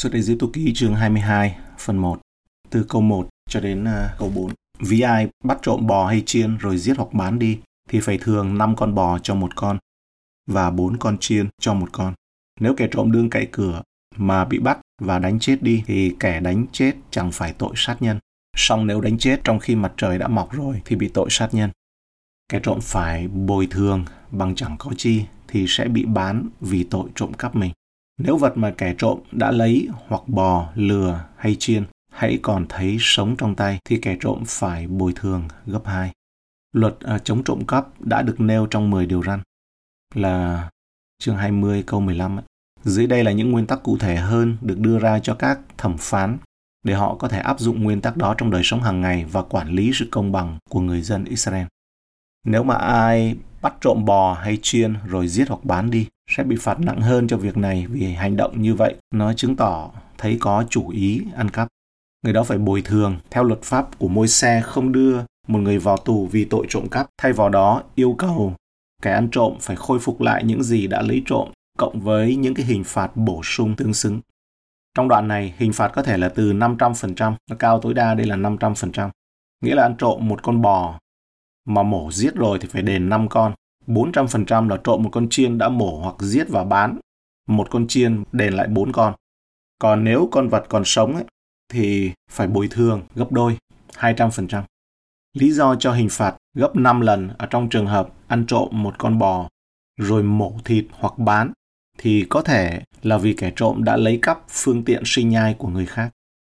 Xuất Ai Cập Ký chương 22 phần 1, từ câu 1 cho đến câu 4. Ví ai bắt trộm bò hay chiên rồi giết hoặc bán đi thì phải thường 5 con bò cho một con và 4 con chiên cho một con. Nếu kẻ trộm đương cậy cửa mà bị bắt và đánh chết đi thì kẻ đánh chết chẳng phải tội sát nhân. Song nếu đánh chết trong khi mặt trời đã mọc rồi thì bị tội sát nhân. Kẻ trộm phải bồi thường bằng chẳng có chi thì sẽ bị bán vì tội trộm cắp mình. Nếu vật mà kẻ trộm đã lấy hoặc bò, lừa hay chiên hãy còn thấy sống trong tay thì kẻ trộm phải bồi thường gấp 2. Luật chống trộm cắp đã được nêu trong 10 điều răn là chương 20 câu 15. Dưới đây là những nguyên tắc cụ thể hơn được đưa ra cho các thẩm phán để họ có thể áp dụng nguyên tắc đó trong đời sống hàng ngày và quản lý sự công bằng của người dân Israel. Nếu mà ai bắt trộm bò hay chiên rồi giết hoặc bán đi sẽ bị phạt nặng hơn cho việc này vì hành động như vậy nó chứng tỏ thấy có chủ ý ăn cắp. Người đó phải bồi thường theo luật pháp của Môi-se, không đưa một người vào tù vì tội trộm cắp, thay vào đó yêu cầu kẻ ăn trộm phải khôi phục lại những gì đã lấy trộm cộng với những cái hình phạt bổ sung tương xứng. Trong đoạn này, hình phạt có thể là từ 500%, nó cao tối đa đây là 500%. Nghĩa là ăn trộm một con bò mà mổ giết rồi thì phải đền 5 con. 400% là trộm một con chiên đã mổ hoặc giết và bán. Một con chiên đền lại 4 con. Còn nếu con vật còn sống thì phải bồi thường gấp đôi, 200%. Lý do cho hình phạt gấp 5 lần ở trong trường hợp ăn trộm một con bò rồi mổ thịt hoặc bán thì có thể là vì kẻ trộm đã lấy cắp phương tiện sinh nhai của người khác.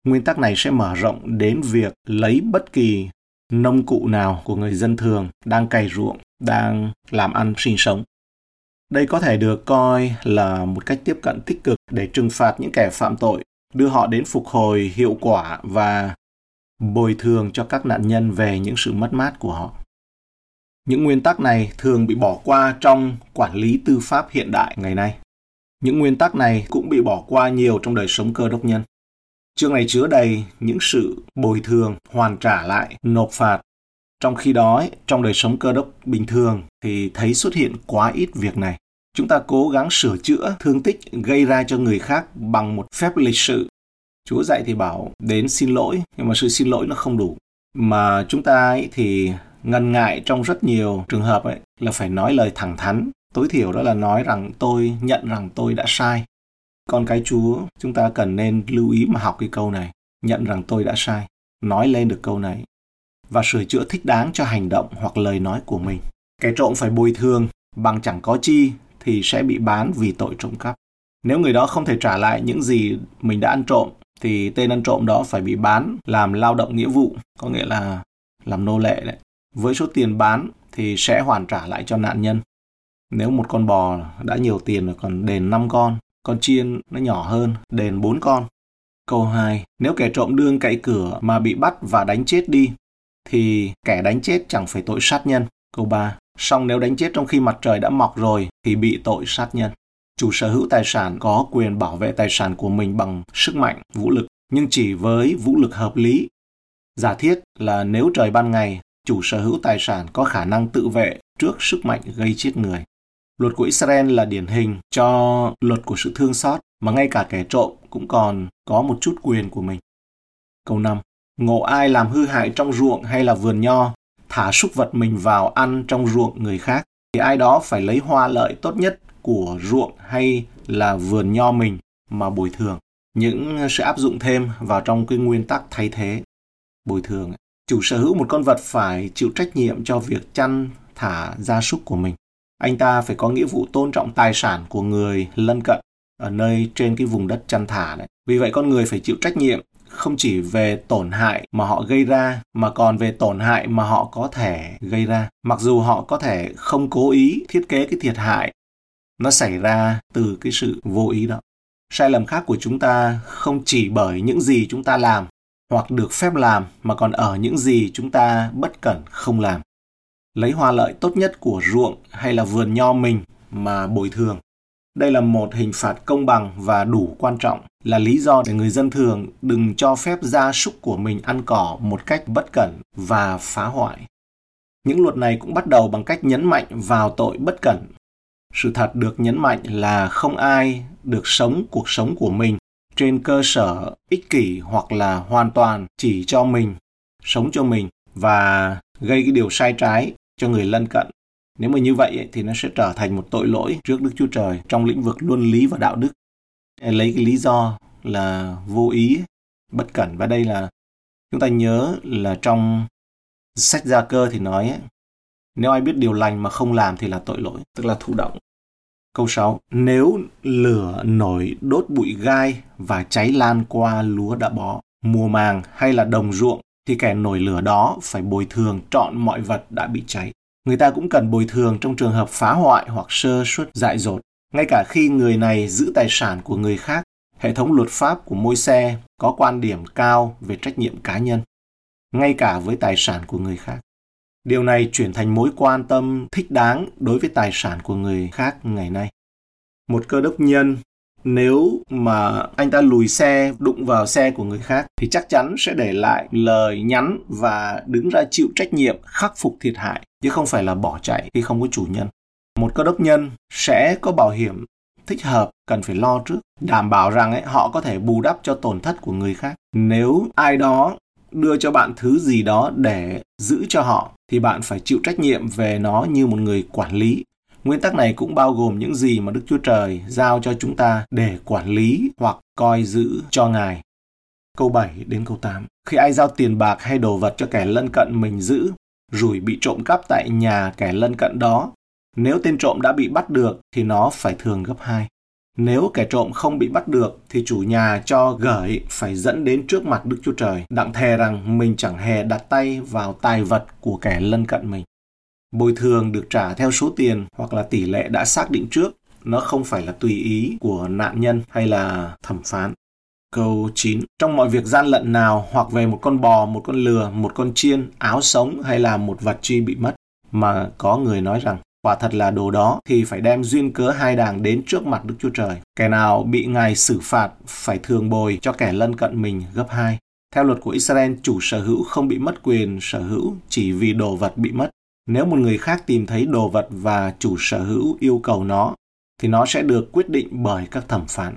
Nguyên tắc này sẽ mở rộng đến việc lấy bất kỳ nông cụ nào của người dân thường đang cày ruộng, đang làm ăn sinh sống. Đây có thể được coi là một cách tiếp cận tích cực để trừng phạt những kẻ phạm tội, đưa họ đến phục hồi hiệu quả và bồi thường cho các nạn nhân về những sự mất mát của họ. Những nguyên tắc này thường bị bỏ qua trong quản lý tư pháp hiện đại ngày nay. Những nguyên tắc này cũng bị bỏ qua nhiều trong đời sống cơ đốc nhân. Chương này chứa đầy những sự bồi thường, hoàn trả lại, nộp phạt. Trong khi đó, trong đời sống cơ đốc bình thường thì thấy xuất hiện quá ít việc này. Chúng ta cố gắng sửa chữa thương tích gây ra cho người khác bằng một phép lịch sự. Chúa dạy thì bảo đến xin lỗi, nhưng mà sự xin lỗi nó không đủ. Mà chúng ta thì ngần ngại trong rất nhiều trường hợp là phải nói lời thẳng thắn. Tối thiểu đó là nói rằng tôi nhận rằng tôi đã sai. Con cái Chúa, chúng ta cần nên lưu ý mà học cái câu này. Nhận rằng tôi đã sai. Nói lên được câu này. Và sửa chữa thích đáng cho hành động hoặc lời nói của mình. Kẻ trộm phải bồi thường bằng chẳng có chi thì sẽ bị bán vì tội trộm cắp. Nếu người đó không thể trả lại những gì mình đã ăn trộm thì tên ăn trộm đó phải bị bán làm lao động nghĩa vụ, có nghĩa là làm nô lệ đấy. Với số tiền bán thì sẽ hoàn trả lại cho nạn nhân. Nếu một con bò đã nhiều tiền rồi còn đền 5 con chiên nó nhỏ hơn, đền 4 con. Câu 2, nếu kẻ trộm đương cậy cửa mà bị bắt và đánh chết đi thì kẻ đánh chết chẳng phải tội sát nhân. Câu 3, song nếu đánh chết trong khi mặt trời đã mọc rồi thì bị tội sát nhân. Chủ sở hữu tài sản có quyền bảo vệ tài sản của mình bằng sức mạnh, vũ lực, nhưng chỉ với vũ lực hợp lý. Giả thiết là nếu trời ban ngày, chủ sở hữu tài sản có khả năng tự vệ trước sức mạnh gây chết người. Luật của Israel là điển hình cho luật của sự thương xót mà ngay cả kẻ trộm cũng còn có một chút quyền của mình. Câu 5. Ngộ ai làm hư hại trong ruộng hay là vườn nho, thả súc vật mình vào ăn trong ruộng người khác, thì ai đó phải lấy hoa lợi tốt nhất của ruộng hay là vườn nho mình mà bồi thường. Những sự áp dụng thêm vào trong cái nguyên tắc thay thế. Bồi thường. Chủ sở hữu một con vật phải chịu trách nhiệm cho việc chăn thả gia súc của mình. Anh ta phải có nghĩa vụ tôn trọng tài sản của người lân cận ở nơi trên cái vùng đất chăn thả đấy. Vì vậy con người phải chịu trách nhiệm không chỉ về tổn hại mà họ gây ra mà còn về tổn hại mà họ có thể gây ra. Mặc dù họ có thể không cố ý thiết kế cái thiệt hại nó xảy ra từ cái sự vô ý đó. Sai lầm khác của chúng ta không chỉ bởi những gì chúng ta làm hoặc được phép làm mà còn ở những gì chúng ta bất cẩn không làm. Lấy hoa lợi tốt nhất của ruộng hay là vườn nho mình mà bồi thường. Đây là một hình phạt công bằng và đủ quan trọng, là lý do để người dân thường đừng cho phép gia súc của mình ăn cỏ một cách bất cẩn và phá hoại. Những luật này cũng bắt đầu bằng cách nhấn mạnh vào tội bất cẩn. Sự thật được nhấn mạnh là không ai được sống cuộc sống của mình trên cơ sở ích kỷ hoặc là hoàn toàn chỉ cho mình, sống cho mình và gây cái điều sai trái cho người lân cận. Nếu mà như vậy thì nó sẽ trở thành một tội lỗi trước Đức Chúa Trời trong lĩnh vực luân lý và đạo đức. Lấy cái lý do là vô ý, bất cẩn. Và đây là chúng ta nhớ là trong sách Gia Cơ thì nói nếu ai biết điều lành mà không làm thì là tội lỗi, tức là thụ động. Câu 6. Nếu lửa nổi đốt bụi gai và cháy lan qua lúa đã bó, mùa màng hay là đồng ruộng thì kẻ nổi lửa đó phải bồi thường trọn mọi vật đã bị cháy. Người ta cũng cần bồi thường trong trường hợp phá hoại hoặc sơ suất dại dột, ngay cả khi người này giữ tài sản của người khác. Hệ thống luật pháp của Môi-se có quan điểm cao về trách nhiệm cá nhân, ngay cả với tài sản của người khác. Điều này chuyển thành mối quan tâm thích đáng đối với tài sản của người khác ngày nay. Một cơ đốc nhân, nếu mà anh ta lùi xe, đụng vào xe của người khác, thì chắc chắn sẽ để lại lời nhắn và đứng ra chịu trách nhiệm khắc phục thiệt hại, chứ không phải là bỏ chạy khi không có chủ nhân. Một cơ đốc nhân sẽ có bảo hiểm thích hợp cần phải lo trước, đảm bảo rằng họ có thể bù đắp cho tổn thất của người khác. Nếu ai đó đưa cho bạn thứ gì đó để giữ cho họ, thì bạn phải chịu trách nhiệm về nó như một người quản lý. Nguyên tắc này cũng bao gồm những gì mà Đức Chúa Trời giao cho chúng ta để quản lý hoặc coi giữ cho Ngài. Câu 7 đến câu 8. Khi ai giao tiền bạc hay đồ vật cho kẻ lân cận mình giữ, rủi bị trộm cắp tại nhà kẻ lân cận đó, nếu tên trộm đã bị bắt được thì nó phải thường gấp 2. Nếu kẻ trộm không bị bắt được thì chủ nhà cho gởi phải dẫn đến trước mặt Đức Chúa Trời, đặng thề rằng mình chẳng hề đặt tay vào tài vật của kẻ lân cận mình. Bồi thường được trả theo số tiền hoặc là tỷ lệ đã xác định trước, nó không phải là tùy ý của nạn nhân hay là thẩm phán. Câu 9. Trong mọi việc gian lận nào hoặc về một con bò, một con lừa, một con chiên, áo sống hay là một vật chi bị mất mà có người nói rằng quả thật là đồ đó thì phải đem duyên cớ hai đàng đến trước mặt Đức Chúa Trời. Kẻ nào bị Ngài xử phạt phải thường bồi cho kẻ lân cận mình gấp 2. Theo luật của Israel, chủ sở hữu không bị mất quyền sở hữu chỉ vì đồ vật bị mất. Nếu một người khác tìm thấy đồ vật và chủ sở hữu yêu cầu nó, thì nó sẽ được quyết định bởi các thẩm phán.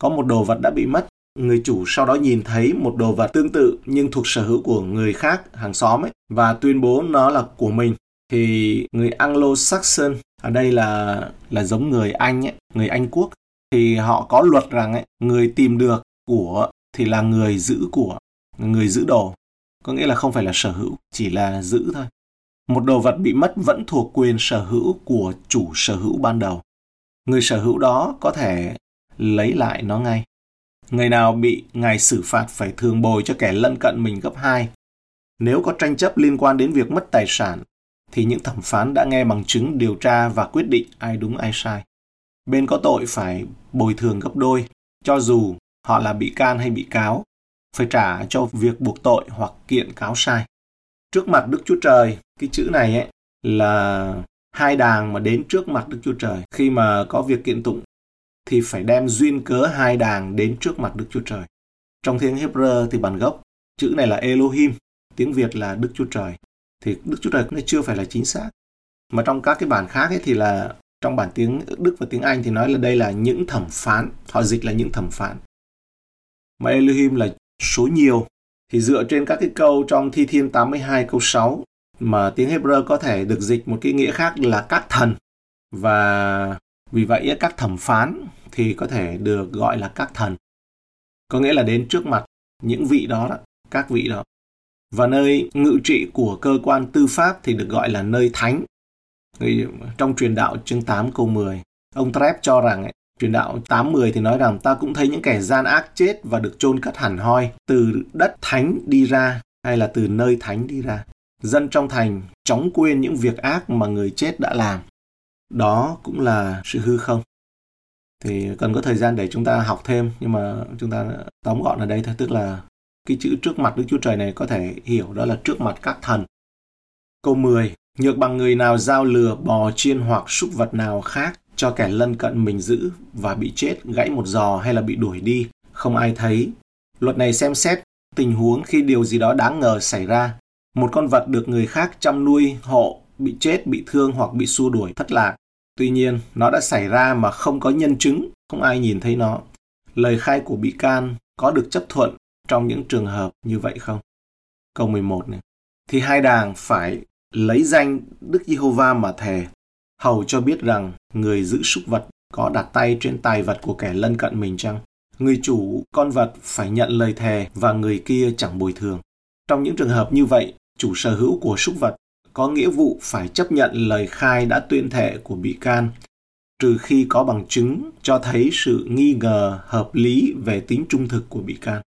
Có một đồ vật đã bị mất, người chủ sau đó nhìn thấy một đồ vật tương tự nhưng thuộc sở hữu của người khác, hàng xóm và tuyên bố nó là của mình. Thì người Anglo-Saxon, ở đây là giống người Anh, người Anh quốc, thì họ có luật rằng người tìm được của thì là người giữ của, người giữ đồ. Có nghĩa là không phải là sở hữu, chỉ là giữ thôi. Một đồ vật bị mất vẫn thuộc quyền sở hữu của chủ sở hữu ban đầu. Người sở hữu đó có thể lấy lại nó ngay. Người nào bị Ngài xử phạt phải thường bồi cho kẻ lân cận mình gấp 2. Nếu có tranh chấp liên quan đến việc mất tài sản, thì những thẩm phán đã nghe bằng chứng điều tra và quyết định ai đúng ai sai. Bên có tội phải bồi thường gấp đôi, cho dù họ là bị can hay bị cáo, phải trả cho việc buộc tội hoặc kiện cáo sai. Trước mặt Đức Chúa Trời, cái chữ này là hai đàng mà đến trước mặt Đức Chúa Trời. Khi mà có việc kiện tụng thì phải đem duyên cớ hai đàng đến trước mặt Đức Chúa Trời. Trong tiếng Hebrew thì bản gốc, chữ này là Elohim, tiếng Việt là Đức Chúa Trời. Thì Đức Chúa Trời cũng chưa phải là chính xác. Mà trong các cái bản khác thì là trong bản tiếng Đức và tiếng Anh thì nói là đây là những thẩm phán. Họ dịch là những thẩm phán. Mà Elohim là số nhiều. Thì dựa trên các cái câu trong Thi Thiên 82 câu 6 mà tiếng Hebrew có thể được dịch một cái nghĩa khác là các thần. Và vì vậy các thẩm phán thì có thể được gọi là các thần. Có nghĩa là đến trước mặt những vị đó, các vị đó. Và nơi ngự trị của cơ quan tư pháp thì được gọi là nơi thánh. Trong Truyền đạo chương 8 câu 10, ông Trép cho rằng Truyền đạo 8:10 thì nói rằng ta cũng thấy những kẻ gian ác chết và được chôn cất hẳn hoi từ đất thánh đi ra hay là từ nơi thánh đi ra. Dân trong thành chóng quên những việc ác mà người chết đã làm. Đó cũng là sự hư không. Thì cần có thời gian để chúng ta học thêm, nhưng mà chúng ta tóm gọn ở đây thôi, tức là cái chữ trước mặt Đức Chúa Trời này có thể hiểu đó là trước mặt các thần. Câu 10. Nhược bằng người nào giao lừa, bò, chiên hoặc súc vật nào khác cho kẻ lân cận mình giữ và bị chết, gãy một giò hay là bị đuổi đi, không ai thấy. Luật này xem xét tình huống khi điều gì đó đáng ngờ xảy ra. Một con vật được người khác chăm nuôi, hộ, bị chết, bị thương hoặc bị xua đuổi, thất lạc. Tuy nhiên, nó đã xảy ra mà không có nhân chứng, không ai nhìn thấy nó. Lời khai của bị can có được chấp thuận trong những trường hợp như vậy không? Câu 11 này. Thì hai đàng phải lấy danh Đức Giê-hô-va mà thề, hầu cho biết rằng người giữ súc vật có đặt tay trên tài vật của kẻ lân cận mình chăng? Người chủ con vật phải nhận lời thề và người kia chẳng bồi thường. Trong những trường hợp như vậy, chủ sở hữu của súc vật có nghĩa vụ phải chấp nhận lời khai đã tuyên thệ của bị can, trừ khi có bằng chứng cho thấy sự nghi ngờ hợp lý về tính trung thực của bị can.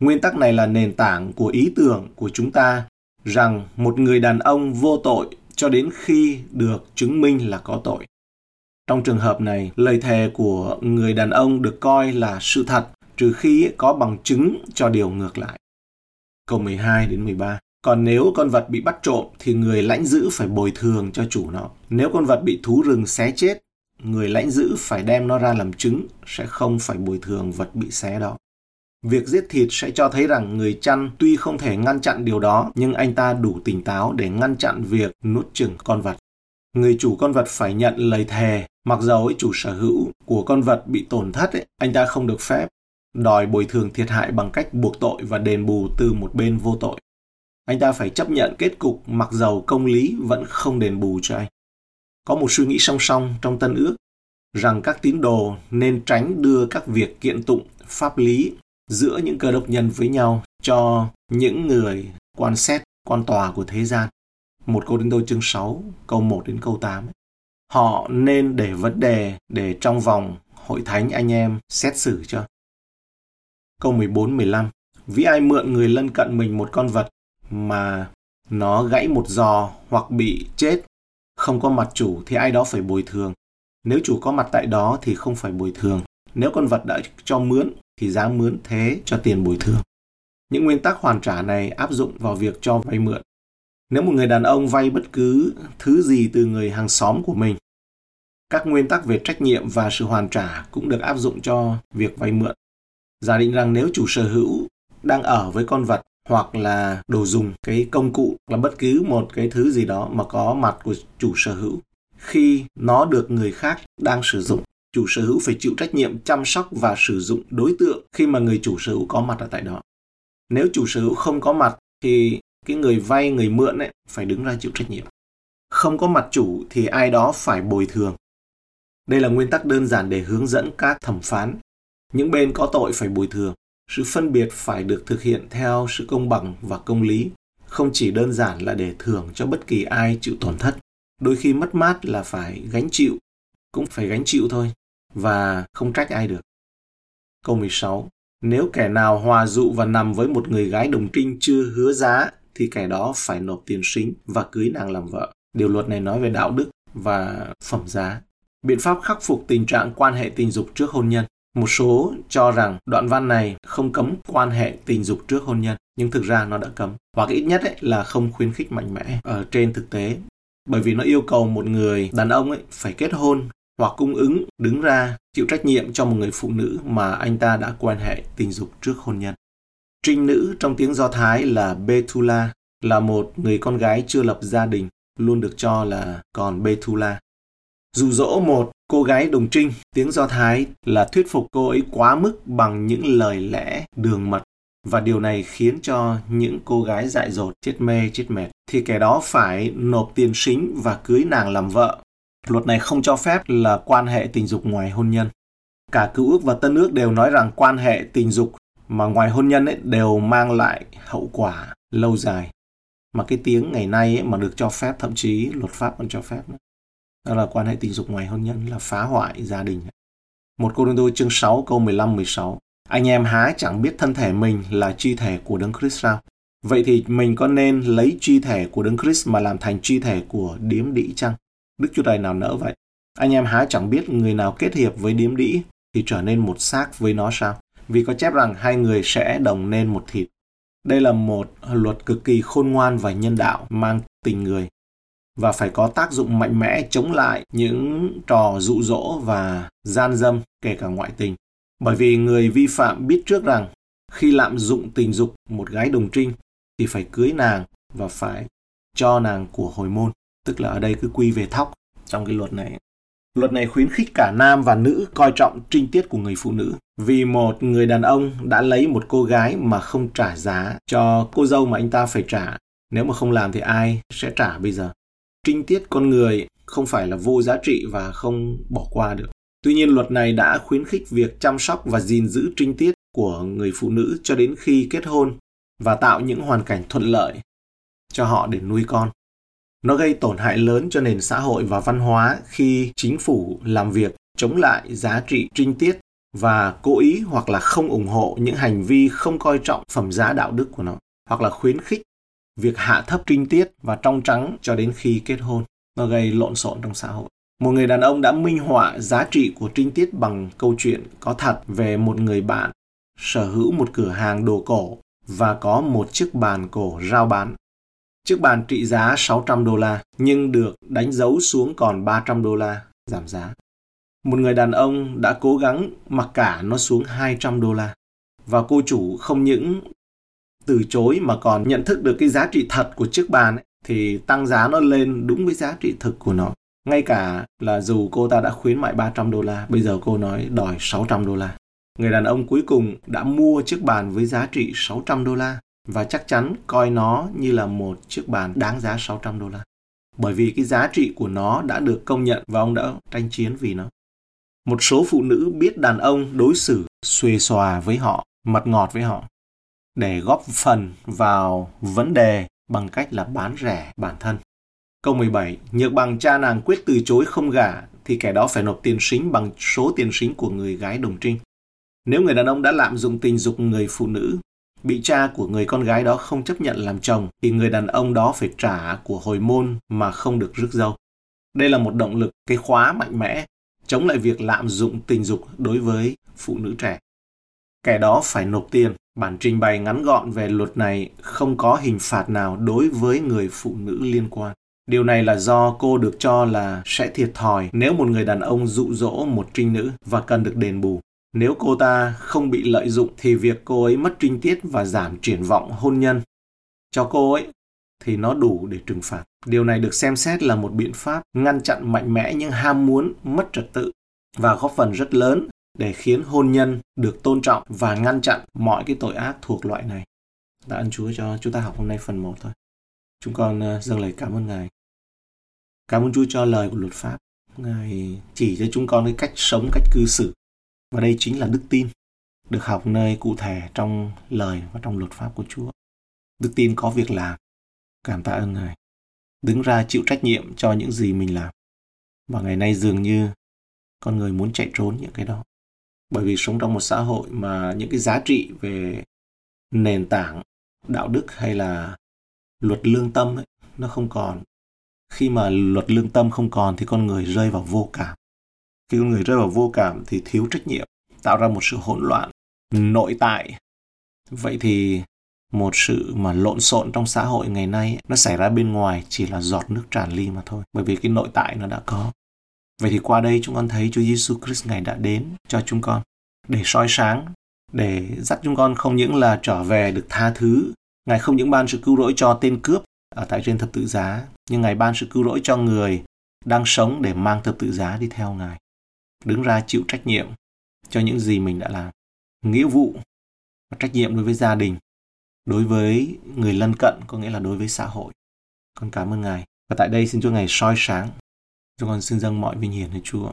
Nguyên tắc này là nền tảng của ý tưởng của chúng ta rằng một người đàn ông vô tội cho đến khi được chứng minh là có tội. Trong trường hợp này, lời thề của người đàn ông được coi là sự thật trừ khi có bằng chứng cho điều ngược lại. Câu 12 đến 13. Còn nếu con vật bị bắt trộm thì người lãnh giữ phải bồi thường cho chủ nó. Nếu con vật bị thú rừng xé chết, người lãnh giữ phải đem nó ra làm chứng, sẽ không phải bồi thường vật bị xé đó. Việc giết thịt sẽ cho thấy rằng người chăn tuy không thể ngăn chặn điều đó, nhưng anh ta đủ tỉnh táo để ngăn chặn việc nuốt chửng con vật. Người chủ con vật phải nhận lời thề, mặc dầu chủ sở hữu của con vật bị tổn thất, anh ta không được phép đòi bồi thường thiệt hại bằng cách buộc tội và đền bù từ một bên vô tội. Anh ta phải chấp nhận kết cục mặc dầu công lý vẫn không đền bù cho anh. Có một suy nghĩ song song trong Tân Ước rằng các tín đồ nên tránh đưa các việc kiện tụng pháp lý giữa những cơ đốc nhân với nhau cho những người quan xét, quan tòa của thế gian. 1 Cô-rinh-tô chương 6, câu 1 đến câu 8. Họ nên để vấn đề để trong vòng hội thánh anh em xét xử cho. Câu 14-15. Ví ai mượn người lân cận mình một con vật mà nó gãy một giò hoặc bị chết, không có mặt chủ thì ai đó phải bồi thường. Nếu chủ có mặt tại đó thì không phải bồi thường. Nếu con vật đã cho mướn thì giá mướn thế cho tiền bồi thường. Những nguyên tắc hoàn trả này áp dụng vào việc cho vay mượn. Nếu một người đàn ông vay bất cứ thứ gì từ người hàng xóm của mình, các nguyên tắc về trách nhiệm và sự hoàn trả cũng được áp dụng cho việc vay mượn. Giả định rằng nếu chủ sở hữu đang ở với con vật hoặc là đồ dùng, cái công cụ, là bất cứ một cái thứ gì đó mà có mặt của chủ sở hữu, khi nó được người khác đang sử dụng, chủ sở hữu phải chịu trách nhiệm chăm sóc và sử dụng đối tượng khi mà người chủ sở hữu có mặt ở tại đó. Nếu chủ sở hữu không có mặt thì cái người vay, người mượn ấy, phải đứng ra chịu trách nhiệm. Không có mặt chủ thì ai đó phải bồi thường. Đây là nguyên tắc đơn giản để hướng dẫn các thẩm phán. Những bên có tội phải bồi thường. Sự phân biệt phải được thực hiện theo sự công bằng và công lý, không chỉ đơn giản là để thưởng cho bất kỳ ai chịu tổn thất. Đôi khi mất mát là phải gánh chịu, cũng phải gánh chịu thôi, và không trách ai được. Câu 16. Nếu kẻ nào hòa dụ và nằm với một người gái đồng trinh chưa hứa giá, thì kẻ đó phải nộp tiền sính và cưới nàng làm vợ. Điều luật này nói về đạo đức và phẩm giá. Biện pháp khắc phục tình trạng quan hệ tình dục trước hôn nhân. Một số cho rằng đoạn văn này không cấm quan hệ tình dục trước hôn nhân, nhưng thực ra nó đã cấm, hoặc ít nhất là không khuyến khích mạnh mẽ ở trên thực tế, bởi vì nó yêu cầu một người đàn ông phải kết hôn hoặc cung ứng đứng ra chịu trách nhiệm cho một người phụ nữ mà anh ta đã quan hệ tình dục trước hôn nhân. Trinh nữ trong tiếng Do Thái là Betula, là một người con gái chưa lập gia đình, luôn được cho là còn Betula. Dụ dỗ một cô gái đồng trinh, tiếng Do Thái là thuyết phục cô ấy quá mức bằng những lời lẽ đường mật, và điều này khiến cho những cô gái dại dột chết mê, chết mệt, thì kẻ đó phải nộp tiền sính và cưới nàng làm vợ. Luật này không cho phép là quan hệ tình dục ngoài hôn nhân. Cả Cựu Ước và Tân Ước đều nói rằng quan hệ tình dục mà ngoài hôn nhân đều mang lại hậu quả lâu dài, mà cái tiếng ngày nay mà được cho phép, thậm chí luật pháp còn cho phép nữa. Đó là quan hệ tình dục ngoài hôn nhân, là phá hoại gia đình. 1 Cô-rinh-tô chương 6 câu 15-16. Anh em há chẳng biết thân thể mình là chi thể của Đấng Christ sao? Vậy thì mình có nên lấy chi thể của Đấng Christ mà làm thành chi thể của điếm đĩ chăng? Đức Chúa Trời nào nỡ vậy? Anh em há chẳng biết người nào kết hiệp với điếm đĩ thì trở nên một xác với nó sao? Vì có chép rằng hai người sẽ đồng nên một thịt. Đây là một luật cực kỳ khôn ngoan và nhân đạo, mang tình người, và phải có tác dụng mạnh mẽ chống lại những trò dụ dỗ và gian dâm, kể cả ngoại tình. Bởi vì người vi phạm biết trước rằng khi lạm dụng tình dục một gái đồng trinh thì phải cưới nàng và phải cho nàng của hồi môn, tức là ở đây cứ quy về thóc trong cái luật này. Luật này khuyến khích cả nam và nữ coi trọng trinh tiết của người phụ nữ. Vì một người đàn ông đã lấy một cô gái mà không trả giá cho cô dâu mà anh ta phải trả, nếu mà không làm thì ai sẽ trả bây giờ? Trinh tiết con người không phải là vô giá trị và không bỏ qua được. Tuy nhiên, luật này đã khuyến khích việc chăm sóc và gìn giữ trinh tiết của người phụ nữ cho đến khi kết hôn và tạo những hoàn cảnh thuận lợi cho họ để nuôi con. Nó gây tổn hại lớn cho nền xã hội và văn hóa khi chính phủ làm việc chống lại giá trị trinh tiết và cố ý hoặc là không ủng hộ những hành vi không coi trọng phẩm giá đạo đức của nó, hoặc là khuyến khích việc hạ thấp trinh tiết và trong trắng cho đến khi kết hôn. Nó gây lộn xộn trong xã hội. Một người đàn ông đã minh họa giá trị của trinh tiết bằng câu chuyện có thật về một người bạn sở hữu một cửa hàng đồ cổ và có một chiếc bàn cổ rao bán. Chiếc bàn trị giá $600 nhưng được đánh dấu xuống còn $300, giảm giá. Một người đàn ông đã cố gắng mặc cả nó xuống $200 và cô chủ không những từ chối mà còn nhận thức được cái giá trị thật của chiếc bàn ấy, thì tăng giá nó lên đúng với giá trị thực của nó. Ngay cả là dù cô ta đã khuyến mại $300, bây giờ cô nói đòi $600. Người đàn ông cuối cùng đã mua chiếc bàn với giá trị $600 và chắc chắn coi nó như là một chiếc bàn đáng giá $600. Bởi vì cái giá trị của nó đã được công nhận và ông đã tranh chiến vì nó. Một số phụ nữ biết đàn ông đối xử xuề xòa với họ, mật ngọt với họ, để góp phần vào vấn đề bằng cách là bán rẻ bản thân. Câu 17. Nhược bằng cha nàng quyết từ chối không gả thì kẻ đó phải nộp tiền sính bằng số tiền sính của người gái đồng trinh. Nếu người đàn ông đã lạm dụng tình dục người phụ nữ, bị cha của người con gái đó không chấp nhận làm chồng, thì người đàn ông đó phải trả của hồi môn mà không được rước dâu. Đây là một động lực, cái khóa mạnh mẽ, chống lại việc lạm dụng tình dục đối với phụ nữ trẻ. Kẻ đó phải nộp tiền. Bản trình bày ngắn gọn về luật này không có hình phạt nào đối với người phụ nữ liên quan. Điều này là do cô được cho là sẽ thiệt thòi nếu một người đàn ông dụ dỗ một trinh nữ và cần được đền bù. Nếu cô ta không bị lợi dụng thì việc cô ấy mất trinh tiết và giảm triển vọng hôn nhân cho cô ấy thì nó đủ để trừng phạt. Điều này được xem xét là một biện pháp ngăn chặn mạnh mẽ những ham muốn mất trật tự và góp phần rất lớn để khiến hôn nhân được tôn trọng và ngăn chặn mọi cái tội ác thuộc loại này. Tạ ơn Chúa cho chúng ta học hôm nay phần 1 thôi. Chúng con dâng lời cảm ơn Ngài. Cảm ơn Chúa cho lời của luật pháp. Ngài chỉ cho chúng con cái cách sống, cách cư xử. Và đây chính là đức tin, được học nơi cụ thể trong lời và trong luật pháp của Chúa. Đức tin có việc làm. Cảm tạ ơn Ngài. Đứng ra chịu trách nhiệm cho những gì mình làm. Và ngày nay dường như con người muốn chạy trốn những cái đó. Bởi vì sống trong một xã hội mà những cái giá trị về nền tảng đạo đức hay là luật lương tâm ấy, nó không còn. Khi mà luật lương tâm không còn thì con người rơi vào vô cảm. Khi con người rơi vào vô cảm thì thiếu trách nhiệm, tạo ra một sự hỗn loạn nội tại. Vậy thì một sự mà lộn xộn trong xã hội ngày nay ấy, nó xảy ra bên ngoài chỉ là giọt nước tràn ly mà thôi. Bởi vì cái nội tại nó đã có. Vậy thì qua đây chúng con thấy Chúa Giêsu Christ Ngài đã đến cho chúng con để soi sáng, để dắt chúng con không những là trở về được tha thứ. Ngài không những ban sự cứu rỗi cho tên cướp ở tại trên thập tự giá, nhưng Ngài ban sự cứu rỗi cho người đang sống để mang thập tự giá đi theo Ngài. Đứng ra chịu trách nhiệm cho những gì mình đã làm. Nghĩa vụ và trách nhiệm đối với gia đình, đối với người lân cận, có nghĩa là đối với xã hội. Con cảm ơn Ngài. Và tại đây xin Chúa Ngài soi sáng. Chúng con xin dâng mọi vinh hiển cho Chúa.